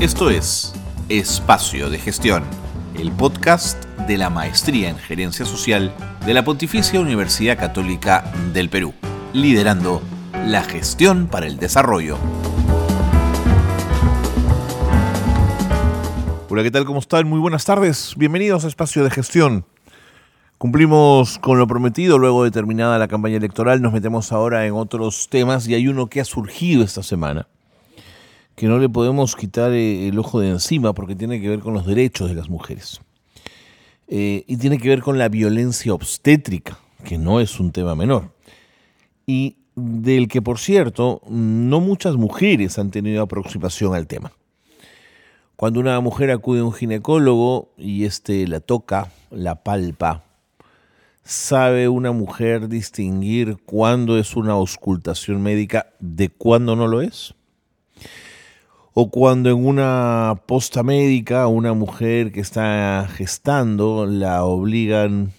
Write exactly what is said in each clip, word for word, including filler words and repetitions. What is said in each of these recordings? Esto es Espacio de Gestión, el podcast de la Maestría en Gerencia Social de la Pontificia Universidad Católica del Perú, liderando la gestión para el desarrollo. Hola, ¿qué tal? ¿Cómo están? Muy buenas tardes. Bienvenidos a Espacio de Gestión. Cumplimos con lo prometido. Luego de terminada la campaña electoral, nos metemos ahora en otros temas y hay uno que ha surgido esta semana que no le podemos quitar el ojo de encima porque tiene que ver con los derechos de las mujeres. Eh, y tiene que ver con la violencia obstétrica, que no es un tema menor. Y del que, por cierto, no muchas mujeres han tenido aproximación al tema. Cuando una mujer acude a un ginecólogo y este la toca, la palpa, ¿sabe una mujer distinguir cuándo es una auscultación médica de cuándo no lo es? O cuando en una posta médica una mujer que está gestando la obligan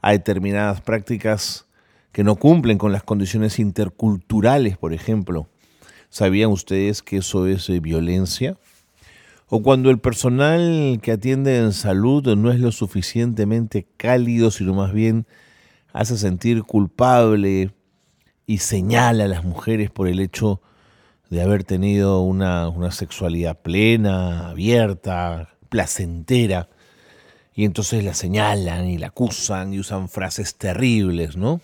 a determinadas prácticas que no cumplen con las condiciones interculturales, por ejemplo. ¿Sabían ustedes que eso es violencia? O cuando el personal que atiende en salud no es lo suficientemente cálido, sino más bien hace sentir culpable y señala a las mujeres por el hecho de haber tenido una, una sexualidad plena, abierta, placentera, y entonces la señalan y la acusan y usan frases terribles, ¿no?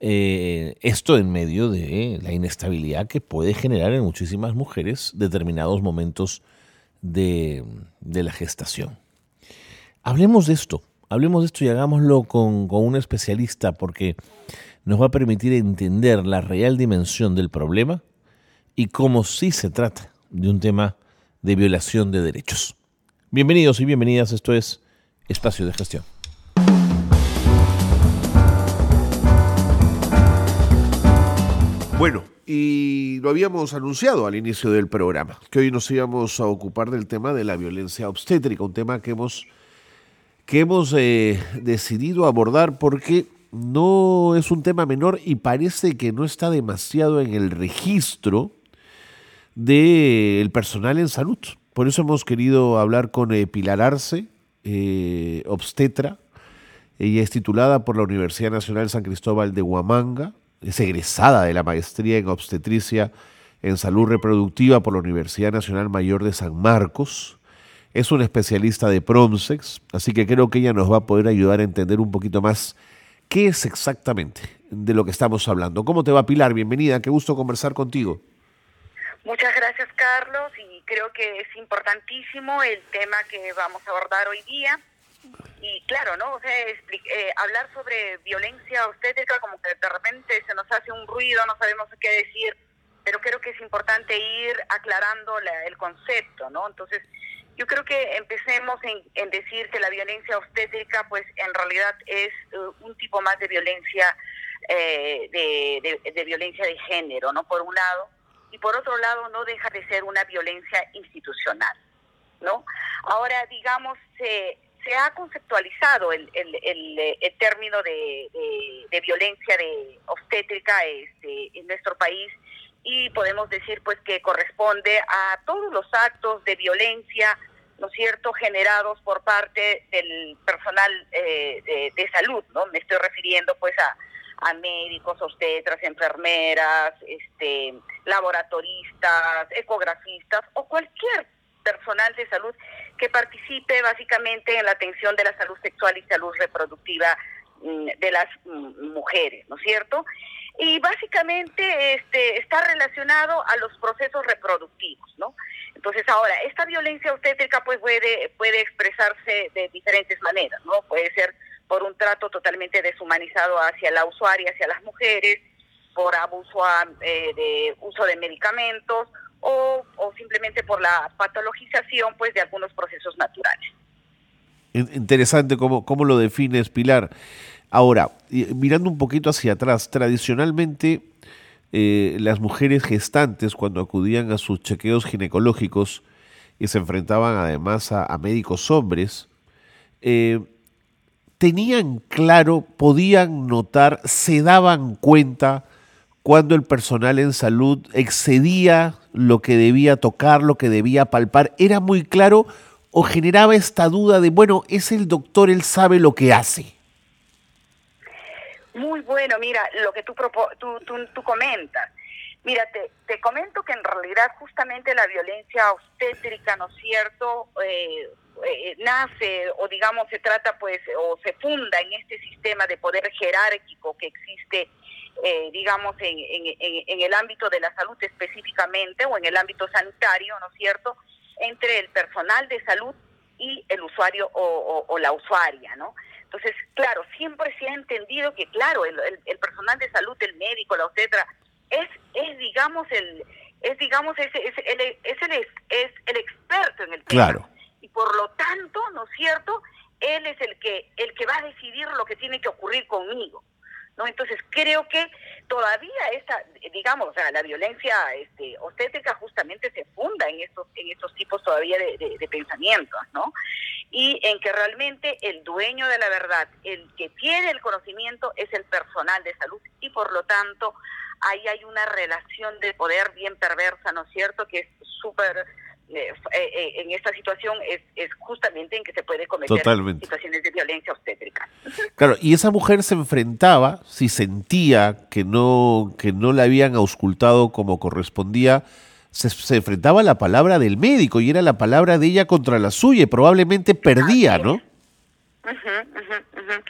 Eh, esto en medio de la inestabilidad que puede generar en muchísimas mujeres determinados momentos De, de la gestación. Hablemos de esto, hablemos de esto y hagámoslo con, con un especialista porque nos va a permitir entender la real dimensión del problema y cómo sí se trata de un tema de violación de derechos. Bienvenidos y bienvenidas, esto es Espacio de Gestión. Bueno, y lo habíamos anunciado al inicio del programa, que hoy nos íbamos a ocupar del tema de la violencia obstétrica, un tema que hemos, que hemos eh, decidido abordar porque no es un tema menor y parece que no está demasiado en el registro del personal en salud. Por eso hemos querido hablar con eh, Pilar Arce, eh, obstetra. Ella es titulada por la Universidad Nacional San Cristóbal de Huamanga. Es egresada de la Maestría en Obstetricia en Salud Reproductiva por la Universidad Nacional Mayor de San Marcos. Es una especialista de PROMSEX, así que creo que ella nos va a poder ayudar a entender un poquito más qué es exactamente de lo que estamos hablando. ¿Cómo te va, Pilar? Bienvenida, qué gusto conversar contigo. Muchas gracias, Carlos, y creo que es importantísimo el tema que vamos a abordar hoy día. Y claro, ¿no? O sea, explique, eh, hablar sobre violencia obstétrica como que de repente se nos hace un ruido, no sabemos qué decir, pero creo que es importante ir aclarando la, el concepto, ¿no? Entonces, yo creo que empecemos en, en decir que la violencia obstétrica, pues, en realidad es uh, un tipo más de violencia, eh, de, de, de violencia de género, ¿no? Por un lado, y por otro lado, no deja de ser una violencia institucional, ¿no? Ahora, digamos, eh, se ha conceptualizado el, el, el, el término de, de, de violencia de obstétrica este, en nuestro país y podemos decir pues que corresponde a todos los actos de violencia, ¿no es cierto?, generados por parte del personal eh, de, de salud, ¿no? Me estoy refiriendo pues a, a médicos, obstetras, enfermeras, este, laboratoristas, ecografistas o cualquier personal de salud que participe básicamente en la atención de la salud sexual y salud reproductiva de las mujeres, ¿no es cierto? Y básicamente este, está relacionado a los procesos reproductivos, ¿no? Entonces ahora, esta violencia obstétrica pues puede, puede expresarse de diferentes maneras, ¿no? Puede ser por un trato totalmente deshumanizado hacia la usuaria, hacia las mujeres, por abuso a, eh, de uso de medicamentos, O, o simplemente por la patologización pues de algunos procesos naturales. Interesante cómo, cómo lo defines, Pilar. Ahora, mirando un poquito hacia atrás, tradicionalmente eh, las mujeres gestantes cuando acudían a sus chequeos ginecológicos y se enfrentaban además a, a médicos hombres, eh, tenían claro, podían notar, se daban cuenta cuando el personal en salud excedía lo que debía tocar, lo que debía palpar, era muy claro o generaba esta duda de, bueno, es el doctor, él sabe lo que hace. Muy bueno, mira, lo que tú, propo- tú, tú, tú comentas. Mira, te, te comento que en realidad justamente la violencia obstétrica, ¿no es cierto?, eh, eh, nace o digamos se trata pues o se funda en este sistema de poder jerárquico que existe, eh, digamos, en, en, en el ámbito de la salud específicamente o en el ámbito sanitario, ¿no es cierto?, entre el personal de salud y el usuario o, o, o la usuaria, ¿no? Entonces, claro, siempre se ha entendido que, claro, el, el, el personal de salud, el médico, la obstetra, es es digamos el es digamos es, es, el, es el es el experto en el tema, claro, y por lo tanto, ¿no es cierto?, él es el que el que va a decidir lo que tiene que ocurrir conmigo, ¿no? Entonces creo que todavía esta, digamos, o sea, la violencia este, obstétrica justamente se funda en estos en estos tipos todavía de, de, de pensamientos, ¿no? Y en que realmente el dueño de la verdad, el que tiene el conocimiento, es el personal de salud, y por lo tanto ahí hay una relación de poder bien perversa, ¿no es cierto?, que es súper, eh, eh, en esta situación es, es justamente en que se puede cometer Totalmente. situaciones de violencia obstétrica. Claro, y esa mujer se enfrentaba, si sentía que no, que no la habían auscultado como correspondía, se, se enfrentaba a la palabra del médico, y era la palabra de ella contra la suya, y probablemente perdía, ¿no? Ajá, uh-huh, ajá, uh-huh, ajá. Uh-huh.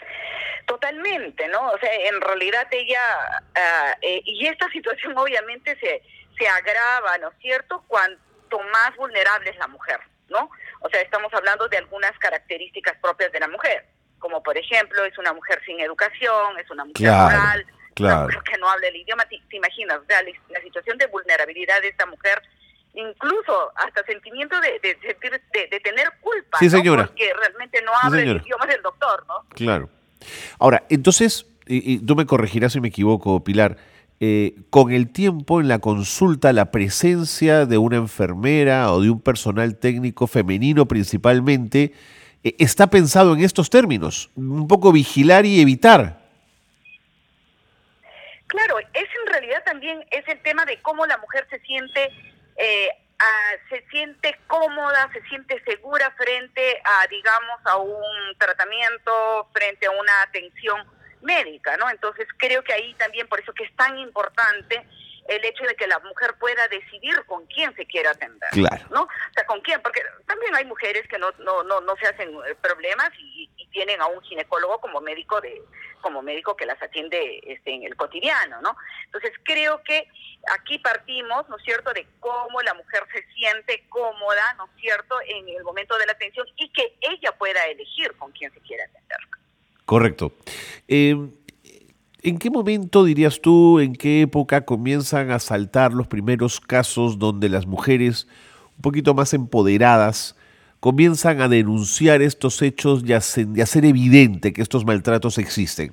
Totalmente, ¿no? O sea, en realidad ella, uh, eh, y esta situación obviamente se, se agrava, ¿no es cierto?, cuanto más vulnerable es la mujer, ¿no? O sea, estamos hablando de algunas características propias de la mujer, como por ejemplo, es una mujer sin educación, es una mujer rural, claro, claro. Una mujer que no habla el idioma, te, te imaginas, o sea, la, la situación de vulnerabilidad de esta mujer, incluso hasta sentimiento de de, sentir, de, de tener culpa, sí, señora, ¿no?, porque realmente no habla sí, el idioma del doctor, ¿no? Claro. Ahora, entonces, y, y tú me corregirás si me equivoco, Pilar, eh, con el tiempo en la consulta la presencia de una enfermera o de un personal técnico femenino principalmente eh, está pensado en estos términos, un poco vigilar y evitar. Claro, es en realidad también es el tema de cómo la mujer se siente eh, Uh, se siente cómoda, se siente segura frente a, digamos, a un tratamiento, frente a una atención médica, ¿no? Entonces creo que ahí también, por eso que es tan importante el hecho de que la mujer pueda decidir con quién se quiere atender, claro, ¿no? O sea, con quién, porque también hay mujeres que no no no, no se hacen problemas y, y tienen a un ginecólogo como médico de como médico que las atiende este, en el cotidiano, ¿no? Entonces creo que aquí partimos, ¿no es cierto?, de cómo la mujer se siente cómoda, ¿no es cierto?, en el momento de la atención, y que ella pueda elegir con quién se quiere atender. Correcto. Eh... ¿En qué momento, dirías tú, en qué época comienzan a saltar los primeros casos donde las mujeres un poquito más empoderadas comienzan a denunciar estos hechos y a hacer evidente que estos maltratos existen?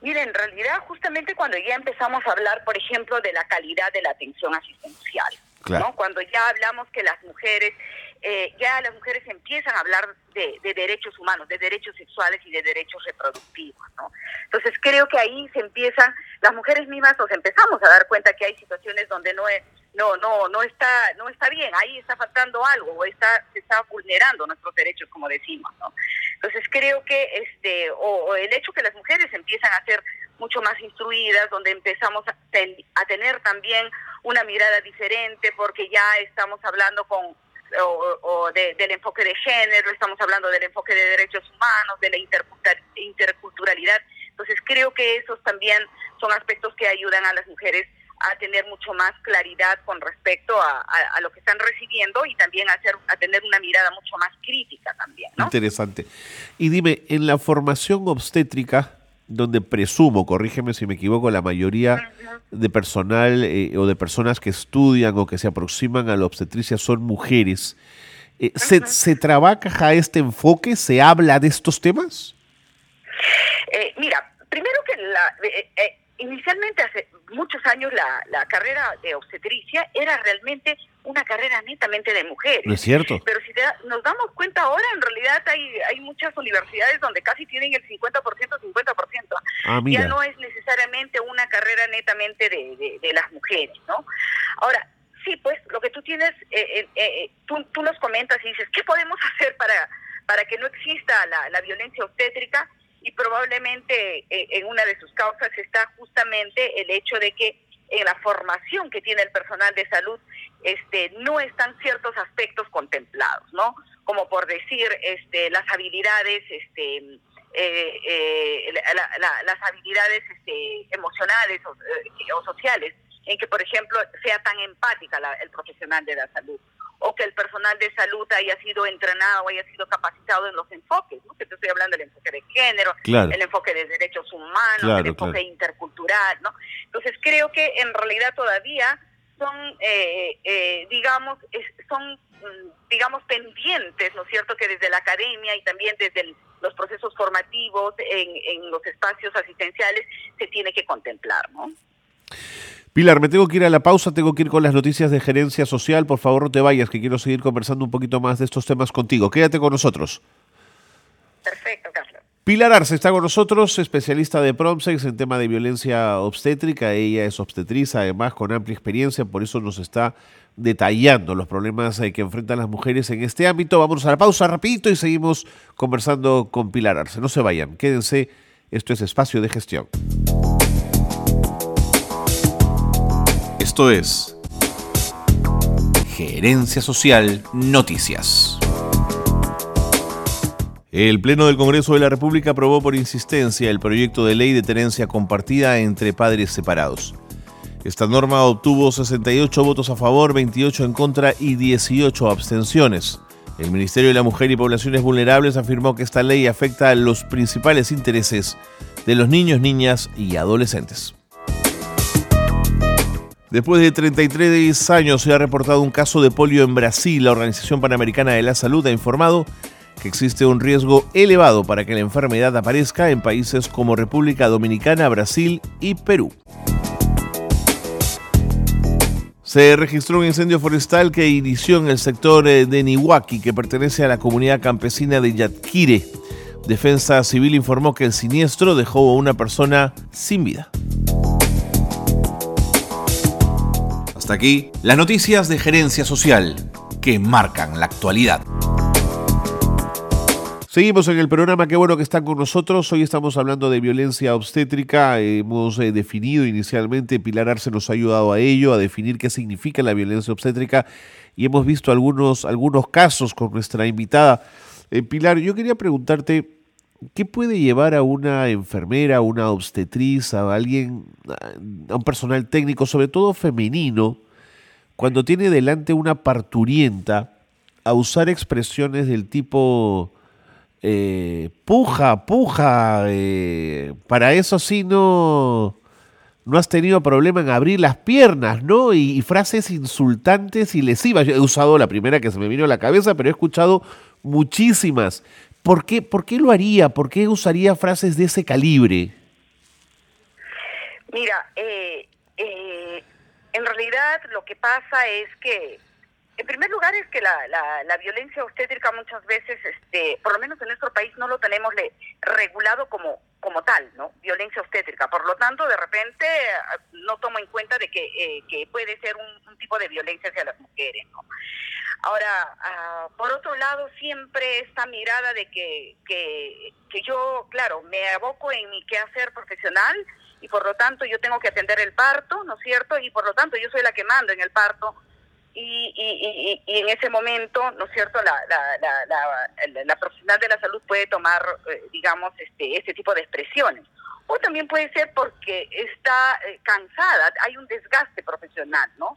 Mira, en realidad justamente cuando ya empezamos a hablar, por ejemplo, de la calidad de la atención asistencial, claro, ¿no? Cuando ya hablamos que las mujeres, eh, ya las mujeres empiezan a hablar de, de derechos humanos, de derechos sexuales y de derechos reproductivos, ¿no? Entonces creo que ahí se empiezan, las mujeres mismas nos empezamos a dar cuenta que hay situaciones donde no es, no, no, no está, no está bien, ahí está faltando algo, o está, se está vulnerando nuestros derechos, como decimos, ¿no? Entonces creo que este, o, o el hecho que las mujeres empiezan a ser mucho más instruidas, donde empezamos a, ten, a tener también una mirada diferente, porque ya estamos hablando con o, o de, del enfoque de género, estamos hablando del enfoque de derechos humanos, de la interculturalidad. Entonces creo que esos también son aspectos que ayudan a las mujeres a tener mucho más claridad con respecto a, a, a lo que están recibiendo, y también a, hacer, a tener una mirada mucho más crítica también, ¿no? Interesante. Y dime, en la formación obstétrica, donde presumo, corrígeme si me equivoco, la mayoría uh-huh. de personal eh, o de personas que estudian o que se aproximan a la obstetricia son mujeres, eh, uh-huh. ¿se, ¿se trabaja este enfoque? ¿Se habla de estos temas? Eh, mira, primero que la, eh, eh, inicialmente hace muchos años la, la carrera de obstetricia era realmente una carrera netamente de mujeres. No es cierto. Pero si te da, nos damos cuenta ahora, en realidad hay hay muchas universidades donde casi tienen el cincuenta por ciento, cincuenta por ciento. Ah, mira. Ya no es necesariamente una carrera netamente de, de, de las mujeres, ¿no? Ahora, sí, pues lo que tú tienes, eh, eh, eh, tú, tú nos comentas y dices, ¿qué podemos hacer para, para que no exista la, la violencia obstétrica? Y probablemente eh, en una de sus causas está justamente el hecho de que en la formación que tiene el personal de salud este, no están ciertos aspectos contemplados, ¿no? Como por decir este, las habilidades, este, eh, eh, la, la, las habilidades este, emocionales o, eh, o sociales, en que, por ejemplo, sea tan empática la, el profesional de la salud, o que el personal de salud haya sido entrenado, haya sido capacitado en los enfoques, ¿no? Que te estoy hablando del enfoque de género, claro, el enfoque de derechos humanos, claro, el enfoque claro. intercultural, ¿no? Entonces creo que en realidad todavía son, eh, eh, digamos, es, son, digamos, pendientes, ¿no es cierto?, que desde la academia y también desde el, los procesos formativos en, en los espacios asistenciales se tiene que contemplar, ¿no? Pilar, me tengo que ir a la pausa, tengo que ir con las noticias de Gerencia Social. Por favor, no te vayas, que quiero seguir conversando un poquito más de estos temas contigo. Quédate con nosotros. Perfecto, Carlos. Pilar Arce está con nosotros, especialista de PROMSEX en tema de violencia obstétrica. Ella es obstetriz, además, con amplia experiencia, por eso nos está detallando los problemas que enfrentan las mujeres en este ámbito. Vámonos a la pausa rapidito y seguimos conversando con Pilar Arce. No se vayan, quédense. Esto es Espacio de Gestión. Esto es Gerencia Social Noticias. El Pleno del Congreso de la República aprobó por insistencia el proyecto de ley de tenencia compartida entre padres separados. Esta norma obtuvo sesenta y ocho votos a favor, veintiocho en contra y dieciocho abstenciones. El Ministerio de la Mujer y Poblaciones Vulnerables afirmó que esta ley afecta a los principales intereses de los niños, niñas y adolescentes. Después de treinta y tres años se ha reportado un caso de polio en Brasil. La Organización Panamericana de la Salud ha informado que existe un riesgo elevado para que la enfermedad aparezca en países como República Dominicana, Brasil y Perú. Se registró un incendio forestal que inició en el sector de Niwaki, que pertenece a la comunidad campesina de Yadquire. Defensa Civil informó que el siniestro dejó a una persona sin vida. Hasta aquí, las noticias de Gerencia Social que marcan la actualidad. Seguimos en el programa, qué bueno que están con nosotros. Hoy estamos hablando de violencia obstétrica. Hemos eh, definido inicialmente, Pilar Arce nos ha ayudado a ello, a definir qué significa la violencia obstétrica, y hemos visto algunos, algunos casos con nuestra invitada. Eh, Pilar, yo quería preguntarte, ¿qué puede llevar a una enfermera, a una obstetriz, a alguien, a un personal técnico, sobre todo femenino, cuando tiene delante una parturienta, a usar expresiones del tipo eh, puja, puja, eh, para eso sí no, no has tenido problema en abrir las piernas, ¿no? Y, y frases insultantes y lesivas. Yo he usado la primera que se me vino a la cabeza, pero he escuchado muchísimas. ¿Por qué, ¿Por qué lo haría? ¿Por qué usaría frases de ese calibre? Mira, eh, eh, en realidad lo que pasa es que, en primer lugar, es que la, la, la violencia obstétrica muchas veces, este, por lo menos en nuestro país, no lo tenemos le, regulado como, como tal, ¿no? Violencia obstétrica. Por lo tanto, de repente, no tomo en cuenta de que, eh, que puede ser un, un tipo de violencia hacia las mujeres, ¿no? Ahora, uh, por otro lado, siempre esta mirada de que, que, que yo, claro, me aboco en mi quehacer profesional y por lo tanto yo tengo que atender el parto, ¿no es cierto? Y por lo tanto yo soy la que mando en el parto y, y, y, y en ese momento, ¿no es cierto?, la, la, la, la, la, la profesional de la salud puede tomar, eh, digamos, este, este tipo de expresiones. O también puede ser porque está eh, cansada, hay un desgaste profesional, ¿no?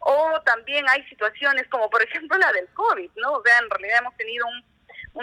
O también hay situaciones como, por ejemplo, la del COVID, ¿no? O sea, en realidad hemos tenido un,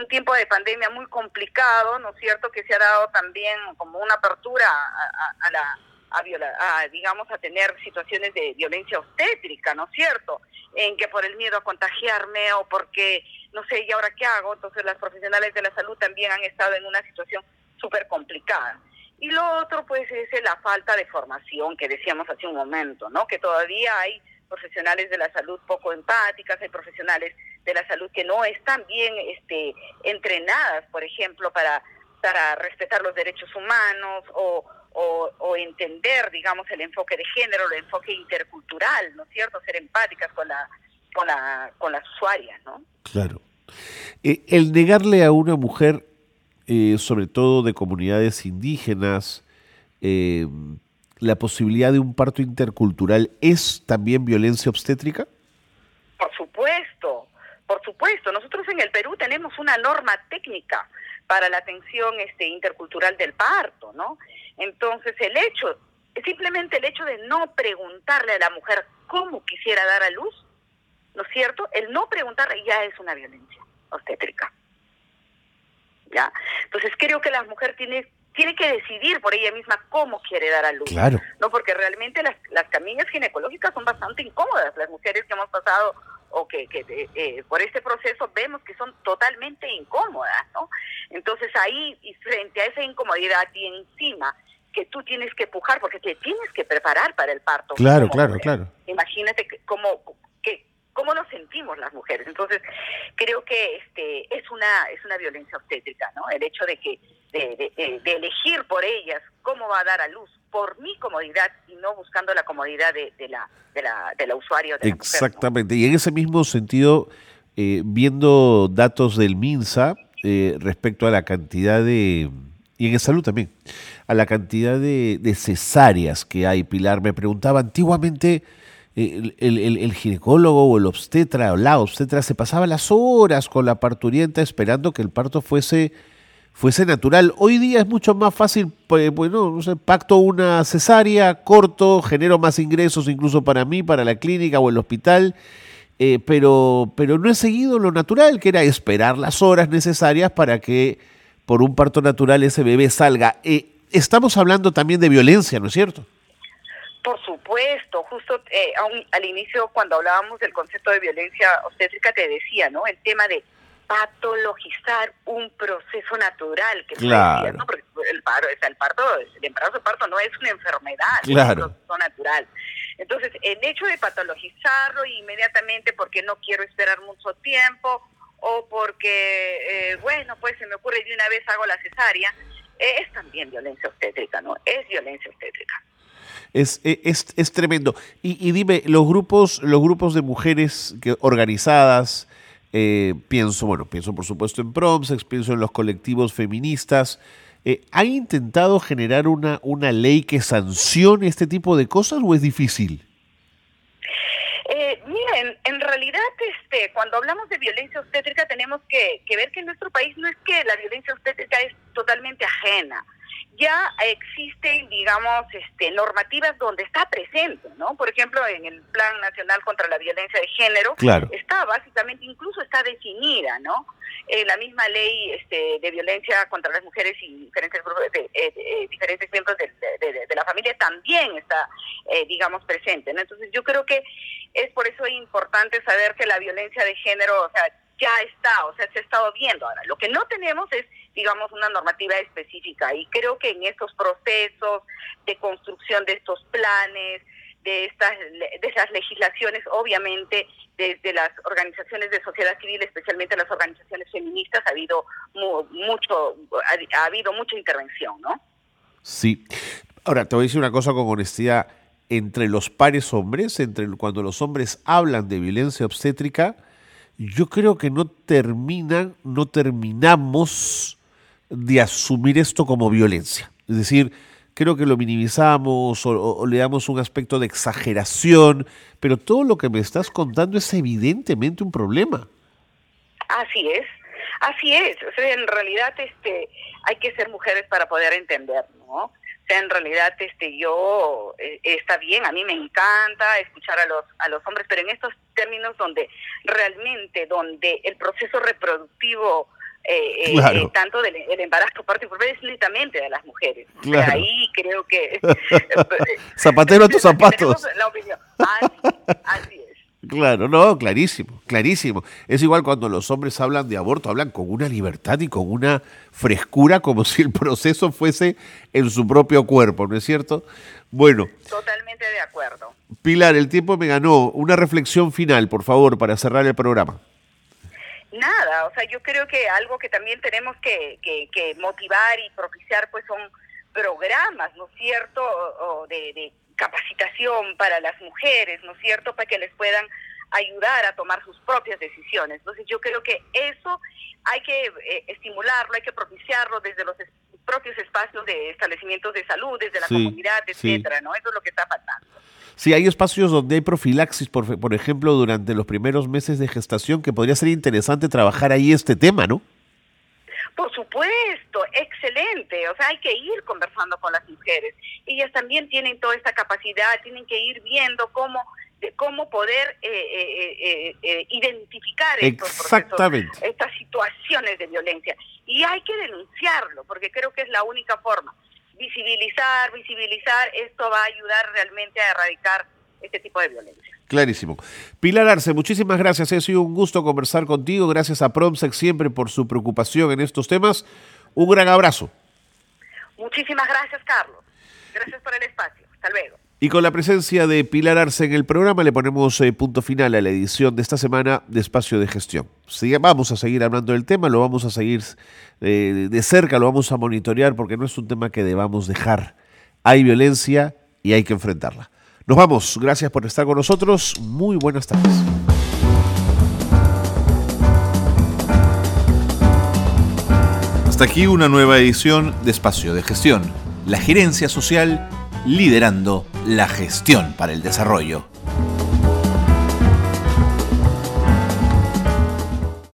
un tiempo de pandemia muy complicado, ¿no es cierto?, que se ha dado también como una apertura a, a, a la, a viola, a, digamos, a tener situaciones de violencia obstétrica, ¿no es cierto?, en que por el miedo a contagiarme o porque, no sé, ¿y ahora qué hago? Entonces, las profesionales de la salud también han estado en una situación súper complicada. Y lo otro, pues, es la falta de formación que decíamos hace un momento, ¿no?, que todavía hay profesionales de la salud poco empáticas, hay profesionales de la salud que no están bien este, entrenadas, por ejemplo, para, para respetar los derechos humanos o, o, o entender, digamos, el enfoque de género, el enfoque intercultural, ¿no es cierto? Ser empáticas con la con la con las usuarias, ¿no? Claro. Eh, el negarle a una mujer, eh, sobre todo de comunidades indígenas, eh, la posibilidad de un parto intercultural, ¿es también violencia obstétrica? Por supuesto, por supuesto. Nosotros en el Perú tenemos una norma técnica para la atención este, intercultural del parto, ¿no? Entonces el hecho, simplemente el hecho de no preguntarle a la mujer cómo quisiera dar a luz, ¿no es cierto? El no preguntarle ya es una violencia obstétrica, ¿ya? Entonces creo que la mujer tiene tiene que decidir por ella misma cómo quiere dar a luz. Claro. No, porque realmente las, las camillas ginecológicas son bastante incómodas. Las mujeres que hemos pasado o que, que eh, eh, por este proceso vemos que son totalmente incómodas, ¿no? Entonces ahí, y frente a esa incomodidad y encima que tú tienes que pujar porque te tienes que preparar para el parto. Claro, claro, mujer. Claro. Imagínate que, cómo que cómo nos sentimos las mujeres. Entonces creo que este es una es una violencia obstétrica, ¿no? El hecho de que De, de, de elegir por ellas cómo va a dar a luz, por mi comodidad y no buscando la comodidad de, de la de la de la usuario. De Exactamente, la mujer, ¿no? Y en ese mismo sentido, eh, viendo datos del MINSA eh, respecto a la cantidad de, y en salud también, a la cantidad de, de cesáreas que hay, Pilar, me preguntaba antiguamente, El, el, el ginecólogo o el obstetra o la obstetra se pasaba las horas con la parturienta esperando que el parto fuese fuese natural. Hoy día es mucho más fácil, pues, bueno, no sé, pacto una cesárea, corto, genero más ingresos incluso para mí, para la clínica o el hospital, eh, pero, pero no he seguido lo natural, que era esperar las horas necesarias para que por un parto natural ese bebé salga. Eh, estamos hablando también de violencia, ¿no es cierto? Por supuesto, justo eh, un, al inicio cuando hablábamos del concepto de violencia obstétrica te decía, ¿no? El tema de patologizar un proceso natural que claro. decía, ¿no? Porque el parto, el parto, el embarazo de parto no es una enfermedad, claro. es un proceso natural. Entonces, el hecho de patologizarlo inmediatamente porque no quiero esperar mucho tiempo o porque, eh, bueno, pues se me ocurre de una vez hago la cesárea, eh, es también violencia obstétrica, ¿no? Es violencia obstétrica. Es, es, es tremendo. Y, y dime, los grupos, los grupos de mujeres que, organizadas, Eh, pienso, bueno, pienso por supuesto en PROMSEX, pienso en los colectivos feministas. Eh, ¿Han intentado generar una, una ley que sancione este tipo de cosas o es difícil? Eh, miren, en realidad este, cuando hablamos de violencia obstétrica tenemos que, que ver que en nuestro país no es que la violencia obstétrica es totalmente ajena. Ya existen, digamos, este, normativas donde está presente, ¿no? Por ejemplo, en el Plan Nacional contra la Violencia de Género, claro. está básicamente, incluso está definida, ¿no? Eh, la misma ley este, de violencia contra las mujeres y diferentes grupos de, eh, de, diferentes miembros de, de, de, de la familia también está, eh, digamos, presente, ¿no? Entonces yo creo que es por eso importante saber que la violencia de género, o sea, ya está, o sea, se ha estado viendo. Ahora, lo que no tenemos es, digamos, una normativa específica y creo que en estos procesos de construcción de estos planes, de estas de esas legislaciones, obviamente desde las organizaciones de sociedad civil, especialmente las organizaciones feministas, ha habido mu- mucho ha, ha habido mucha intervención, ¿no? Sí. Ahora, te voy a decir una cosa con honestidad. Entre los pares hombres, entre cuando los hombres hablan de violencia obstétrica, yo creo que no terminan, no terminamos de asumir esto como violencia. Es decir, creo que lo minimizamos o, o le damos un aspecto de exageración, pero todo lo que me estás contando es evidentemente un problema. Así es, así es. O sea, en realidad este, hay que ser mujeres para poder entender, ¿no? O sea, en realidad este, yo, eh, está bien, a mí me encanta escuchar a los a los hombres, pero en estos términos donde realmente, donde el proceso reproductivo, eh, claro. eh, tanto del el embarazo, parto y parto, es netamente de las mujeres. Claro. O sea, ahí creo que... Zapatero a tus zapatos. La opinión. Así, así es. Claro, no, clarísimo, clarísimo. Es igual cuando los hombres hablan de aborto, hablan con una libertad y con una frescura, como si el proceso fuese en su propio cuerpo, ¿no es cierto? Bueno. Totalmente de acuerdo. Pilar, el tiempo me ganó. Una reflexión final, por favor, para cerrar el programa. Nada, o sea, yo creo que algo que también tenemos que, que, que motivar y propiciar pues son programas, ¿no es cierto?, o de, de capacitación para las mujeres, ¿no es cierto?, para que les puedan ayudar a tomar sus propias decisiones. Entonces yo creo que eso hay que eh, estimularlo, hay que propiciarlo desde los es- propios espacios de establecimientos de salud, desde la sí, comunidad, etcétera, sí. ¿no? Eso es lo que está faltando. Sí, hay espacios donde hay profilaxis, por, por ejemplo, durante los primeros meses de gestación, que podría ser interesante trabajar ahí este tema, ¿no? Por supuesto, excelente. O sea, hay que ir conversando con las mujeres. Ellas también tienen toda esta capacidad, tienen que ir viendo cómo de cómo poder eh, eh, eh, eh, identificar estos procesos, estas situaciones de violencia. Y hay que denunciarlo, porque creo que es la única forma. Visibilizar, visibilizar, esto va a ayudar realmente a erradicar este tipo de violencia. Clarísimo. Pilar Arce, muchísimas gracias. Ha sido un gusto conversar contigo. Gracias a PROMSEX siempre por su preocupación en estos temas. Un gran abrazo. Muchísimas gracias, Carlos. Gracias por el espacio. Hasta luego. Y con la presencia de Pilar Arce en el programa le ponemos eh, punto final a la edición de esta semana de Espacio de Gestión. Sí, vamos a seguir hablando del tema, lo vamos a seguir eh, de cerca, lo vamos a monitorear porque no es un tema que debamos dejar. Hay violencia y hay que enfrentarla. Nos vamos, gracias por estar con nosotros, muy buenas tardes. Hasta aquí una nueva edición de Espacio de Gestión, la gerencia social liderando la gestión para el desarrollo.